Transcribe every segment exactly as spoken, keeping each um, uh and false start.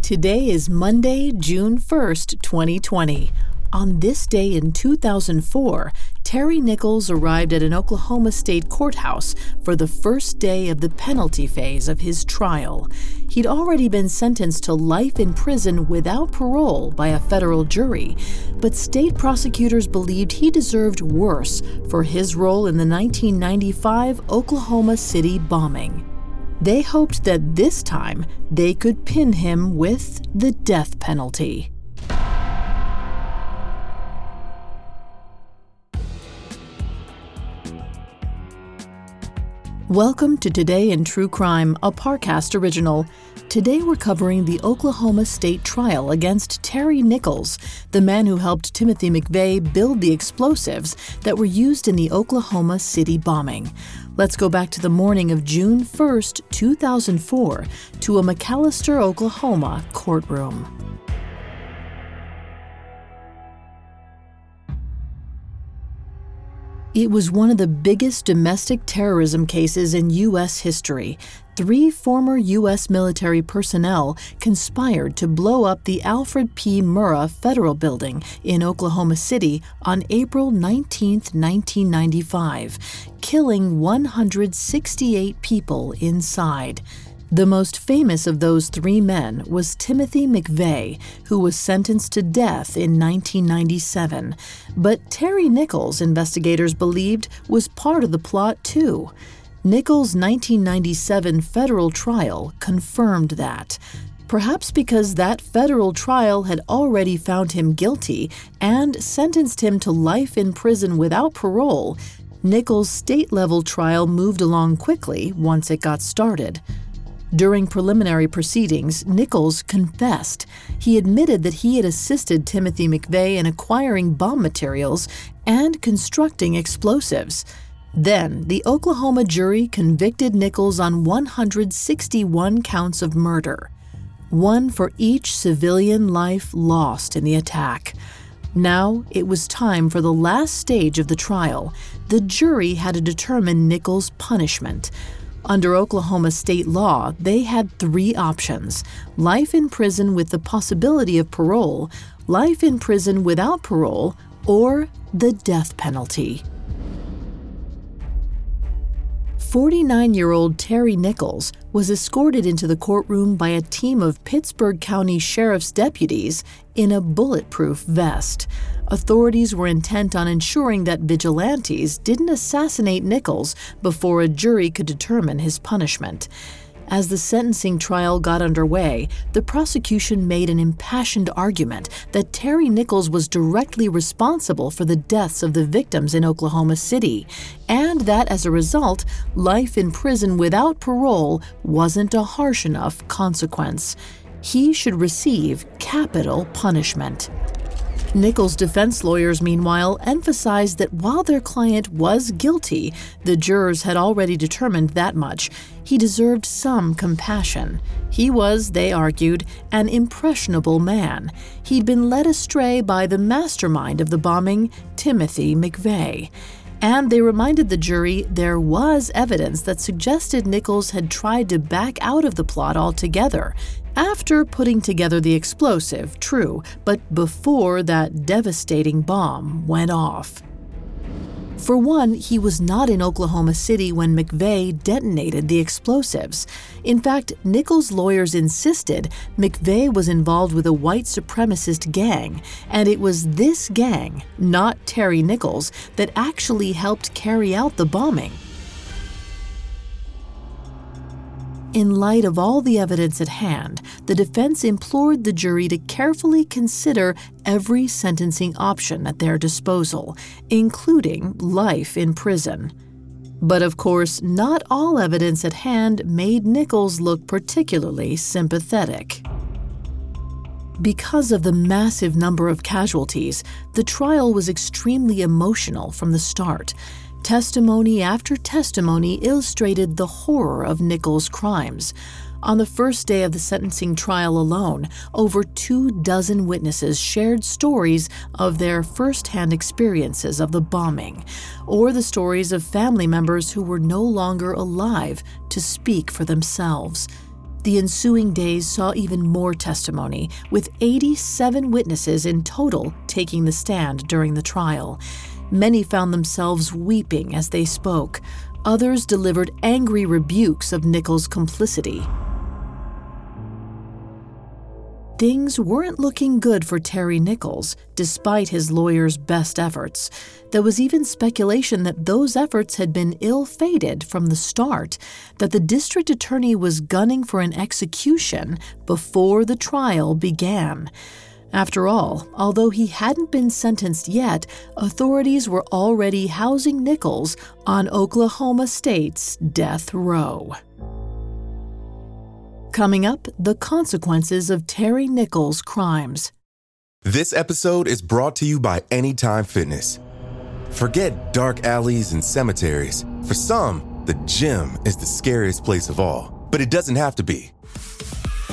Today is Monday, June first, twenty twenty. On this day in two thousand four, Terry Nichols arrived at an Oklahoma State courthouse for the first day of the penalty phase of his trial. He'd already been sentenced to life in prison without parole by a federal jury, but state prosecutors believed he deserved worse for his role in the nineteen ninety-five Oklahoma City bombing. They hoped that this time they could pin him with the death penalty. Welcome to Today in True Crime, a Parcast original. Today we're covering the Oklahoma State trial against Terry Nichols, the man who helped Timothy McVeigh build the explosives that were used in the Oklahoma City bombing. Let's go back to the morning of June first, two thousand four, to a McAlester, Oklahoma courtroom. It was one of the biggest domestic terrorism cases in U S history. Three former U S military personnel conspired to blow up the Alfred P. Murrah Federal Building in Oklahoma City on April nineteenth, nineteen ninety-five, killing one hundred sixty-eight people inside. The most famous of those three men was Timothy McVeigh, who was sentenced to death in nineteen ninety-seven. But Terry Nichols, investigators believed, was part of the plot too. Nichols' nineteen ninety-seven federal trial confirmed that. Perhaps because that federal trial had already found him guilty and sentenced him to life in prison without parole, Nichols' state-level trial moved along quickly once it got started. During preliminary proceedings, Nichols confessed. He admitted that he had assisted Timothy McVeigh in acquiring bomb materials and constructing explosives. Then, the Oklahoma jury convicted Nichols on one hundred sixty-one counts of murder, one for each civilian life lost in the attack. Now, it was time for the last stage of the trial. The jury had to determine Nichols' punishment. Under Oklahoma state law, they had three options: life in prison with the possibility of parole, life in prison without parole, or the death penalty. forty-nine-year-old Terry Nichols was escorted into the courtroom by a team of Pittsburgh County Sheriff's deputies in a bulletproof vest. Authorities were intent on ensuring that vigilantes didn't assassinate Nichols before a jury could determine his punishment. As the sentencing trial got underway, the prosecution made an impassioned argument that Terry Nichols was directly responsible for the deaths of the victims in Oklahoma City, and that as a result, life in prison without parole wasn't a harsh enough consequence. He should receive capital punishment. Nichols' defense lawyers, meanwhile, emphasized that while their client was guilty, the jurors had already determined that much. He deserved some compassion. He was, they argued, an impressionable man. He'd been led astray by the mastermind of the bombing, Timothy McVeigh. And they reminded the jury there was evidence that suggested Nichols had tried to back out of the plot altogether, after putting together the explosive, true, but before that devastating bomb went off. For one, he was not in Oklahoma City when McVeigh detonated the explosives. In fact, Nichols' lawyers insisted McVeigh was involved with a white supremacist gang, and it was this gang, not Terry Nichols, that actually helped carry out the bombing. In light of all the evidence at hand, the defense implored the jury to carefully consider every sentencing option at their disposal, including life in prison. But of course, not all evidence at hand made Nichols look particularly sympathetic. Because of the massive number of casualties, the trial was extremely emotional from the start. Testimony after testimony illustrated the horror of Nichols' crimes. On the first day of the sentencing trial alone, over two dozen witnesses shared stories of their firsthand experiences of the bombing, or the stories of family members who were no longer alive to speak for themselves. The ensuing days saw even more testimony, with eighty-seven witnesses in total taking the stand during the trial. Many found themselves weeping as they spoke. Others delivered angry rebukes of Nichols' complicity. Things weren't looking good for Terry Nichols, despite his lawyer's best efforts. There was even speculation that those efforts had been ill-fated from the start, that the district attorney was gunning for an execution before the trial began. After all, although he hadn't been sentenced yet, authorities were already housing Nichols on Oklahoma State's death row. Coming up, the consequences of Terry Nichols' crimes. This episode is brought to you by Anytime Fitness. Forget dark alleys and cemeteries. For some, the gym is the scariest place of all, but it doesn't have to be.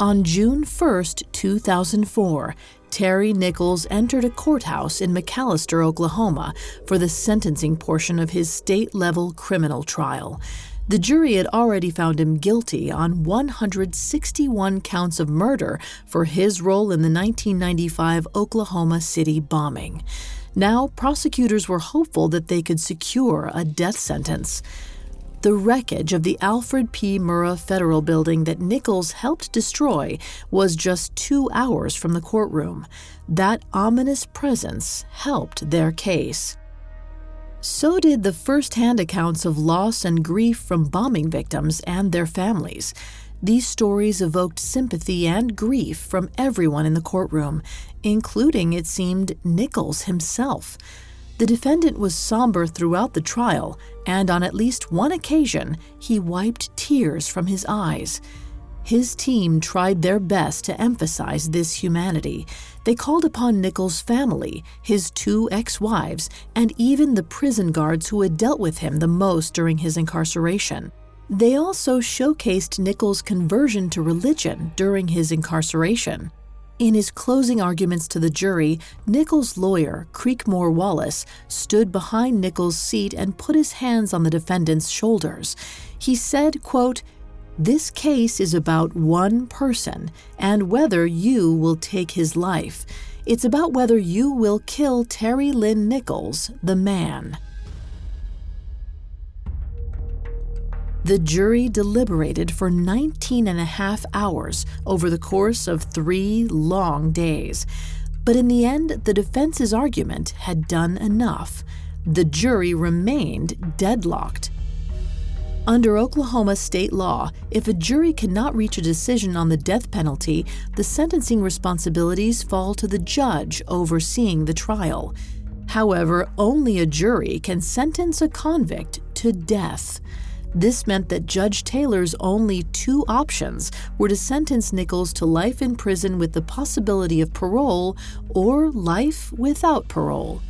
On June first, two thousand four, Terry Nichols entered a courthouse in McAlester, Oklahoma, for the sentencing portion of his state-level criminal trial. The jury had already found him guilty on one hundred sixty-one counts of murder for his role in the nineteen ninety-five Oklahoma City bombing. Now, prosecutors were hopeful that they could secure a death sentence. The wreckage of the Alfred P. Murrah Federal Building that Nichols helped destroy was just two hours from the courtroom. That ominous presence helped their case. So did the first-hand accounts of loss and grief from bombing victims and their families. These stories evoked sympathy and grief from everyone in the courtroom, including, it seemed, Nichols himself. The defendant was somber throughout the trial, and on at least one occasion, he wiped tears from his eyes. His team tried their best to emphasize this humanity. They called upon Nichols' family, his two ex-wives, and even the prison guards who had dealt with him the most during his incarceration. They also showcased Nichols' conversion to religion during his incarceration. In his closing arguments to the jury, Nichols' lawyer, Creekmore Wallace, stood behind Nichols' seat and put his hands on the defendant's shoulders. He said, quote, "This case is about one person and whether you will take his life. It's about whether you will kill Terry Lynn Nichols, the man." The jury deliberated for nineteen and a half hours over the course of three long days. But in the end, the defense's argument had done enough. The jury remained deadlocked. Under Oklahoma state law, if a jury cannot reach a decision on the death penalty, the sentencing responsibilities fall to the judge overseeing the trial. However, only a jury can sentence a convict to death. This meant that Judge Taylor's only two options were to sentence Nichols to life in prison with the possibility of parole or life without parole.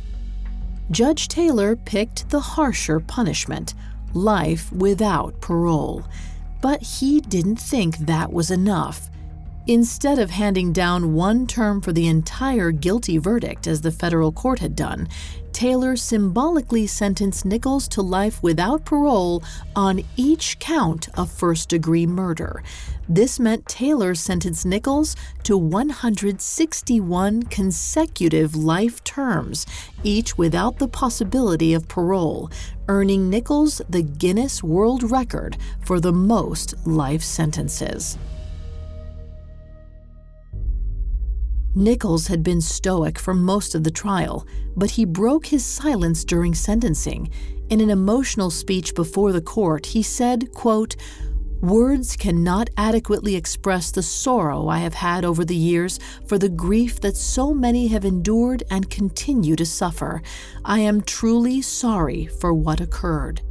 Judge Taylor picked the harsher punishment, life without parole. But he didn't think that was enough. Instead of handing down one term for the entire guilty verdict, as the federal court had done, Taylor symbolically sentenced Nichols to life without parole on each count of first-degree murder. This meant Taylor sentenced Nichols to one hundred sixty-one consecutive life terms, each without the possibility of parole, earning Nichols the Guinness World Record for the most life sentences. Nichols had been stoic for most of the trial, but he broke his silence during sentencing. In an emotional speech before the court, he said, quote, "Words cannot adequately express the sorrow I have had over the years for the grief that so many have endured and continue to suffer. I am truly sorry for what occurred."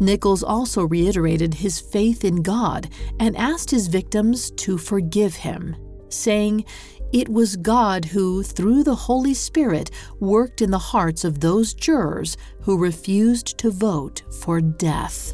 Nichols also reiterated his faith in God and asked his victims to forgive him, saying, "It was God who, through the Holy Spirit, worked in the hearts of those jurors who refused to vote for death."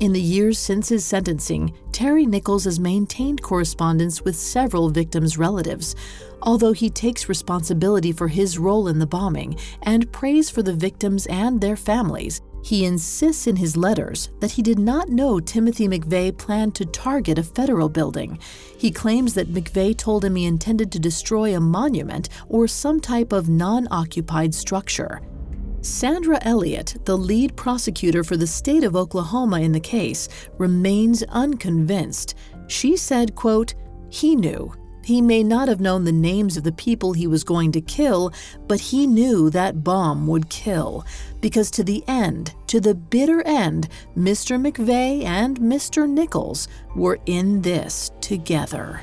In the years since his sentencing, Terry Nichols has maintained correspondence with several victims' relatives. Although he takes responsibility for his role in the bombing and prays for the victims and their families, he insists in his letters that he did not know Timothy McVeigh planned to target a federal building. He claims that McVeigh told him he intended to destroy a monument or some type of non-occupied structure. Sandra Elliott, the lead prosecutor for the state of Oklahoma in the case, remains unconvinced. She said, quote, "He knew. He may not have known the names of the people he was going to kill, but he knew that bomb would kill. Because to the end, to the bitter end, Mister McVeigh and Mister Nichols were in this together."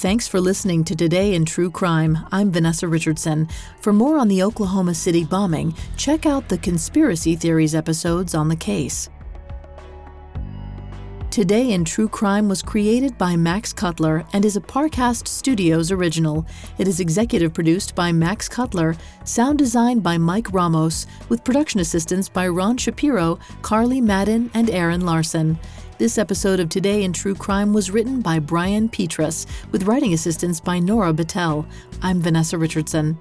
Thanks for listening to Today in True Crime. I'm Vanessa Richardson. For more on the Oklahoma City bombing, check out the Conspiracy Theories episodes on the case. Today in True Crime was created by Max Cutler and is a Parcast Studios original. It is executive produced by Max Cutler, sound designed by Mike Ramos, with production assistance by Ron Shapiro, Carly Madden, and Aaron Larson. This episode of Today in True Crime was written by Brian Petras, with writing assistance by Nora Battelle. I'm Vanessa Richardson.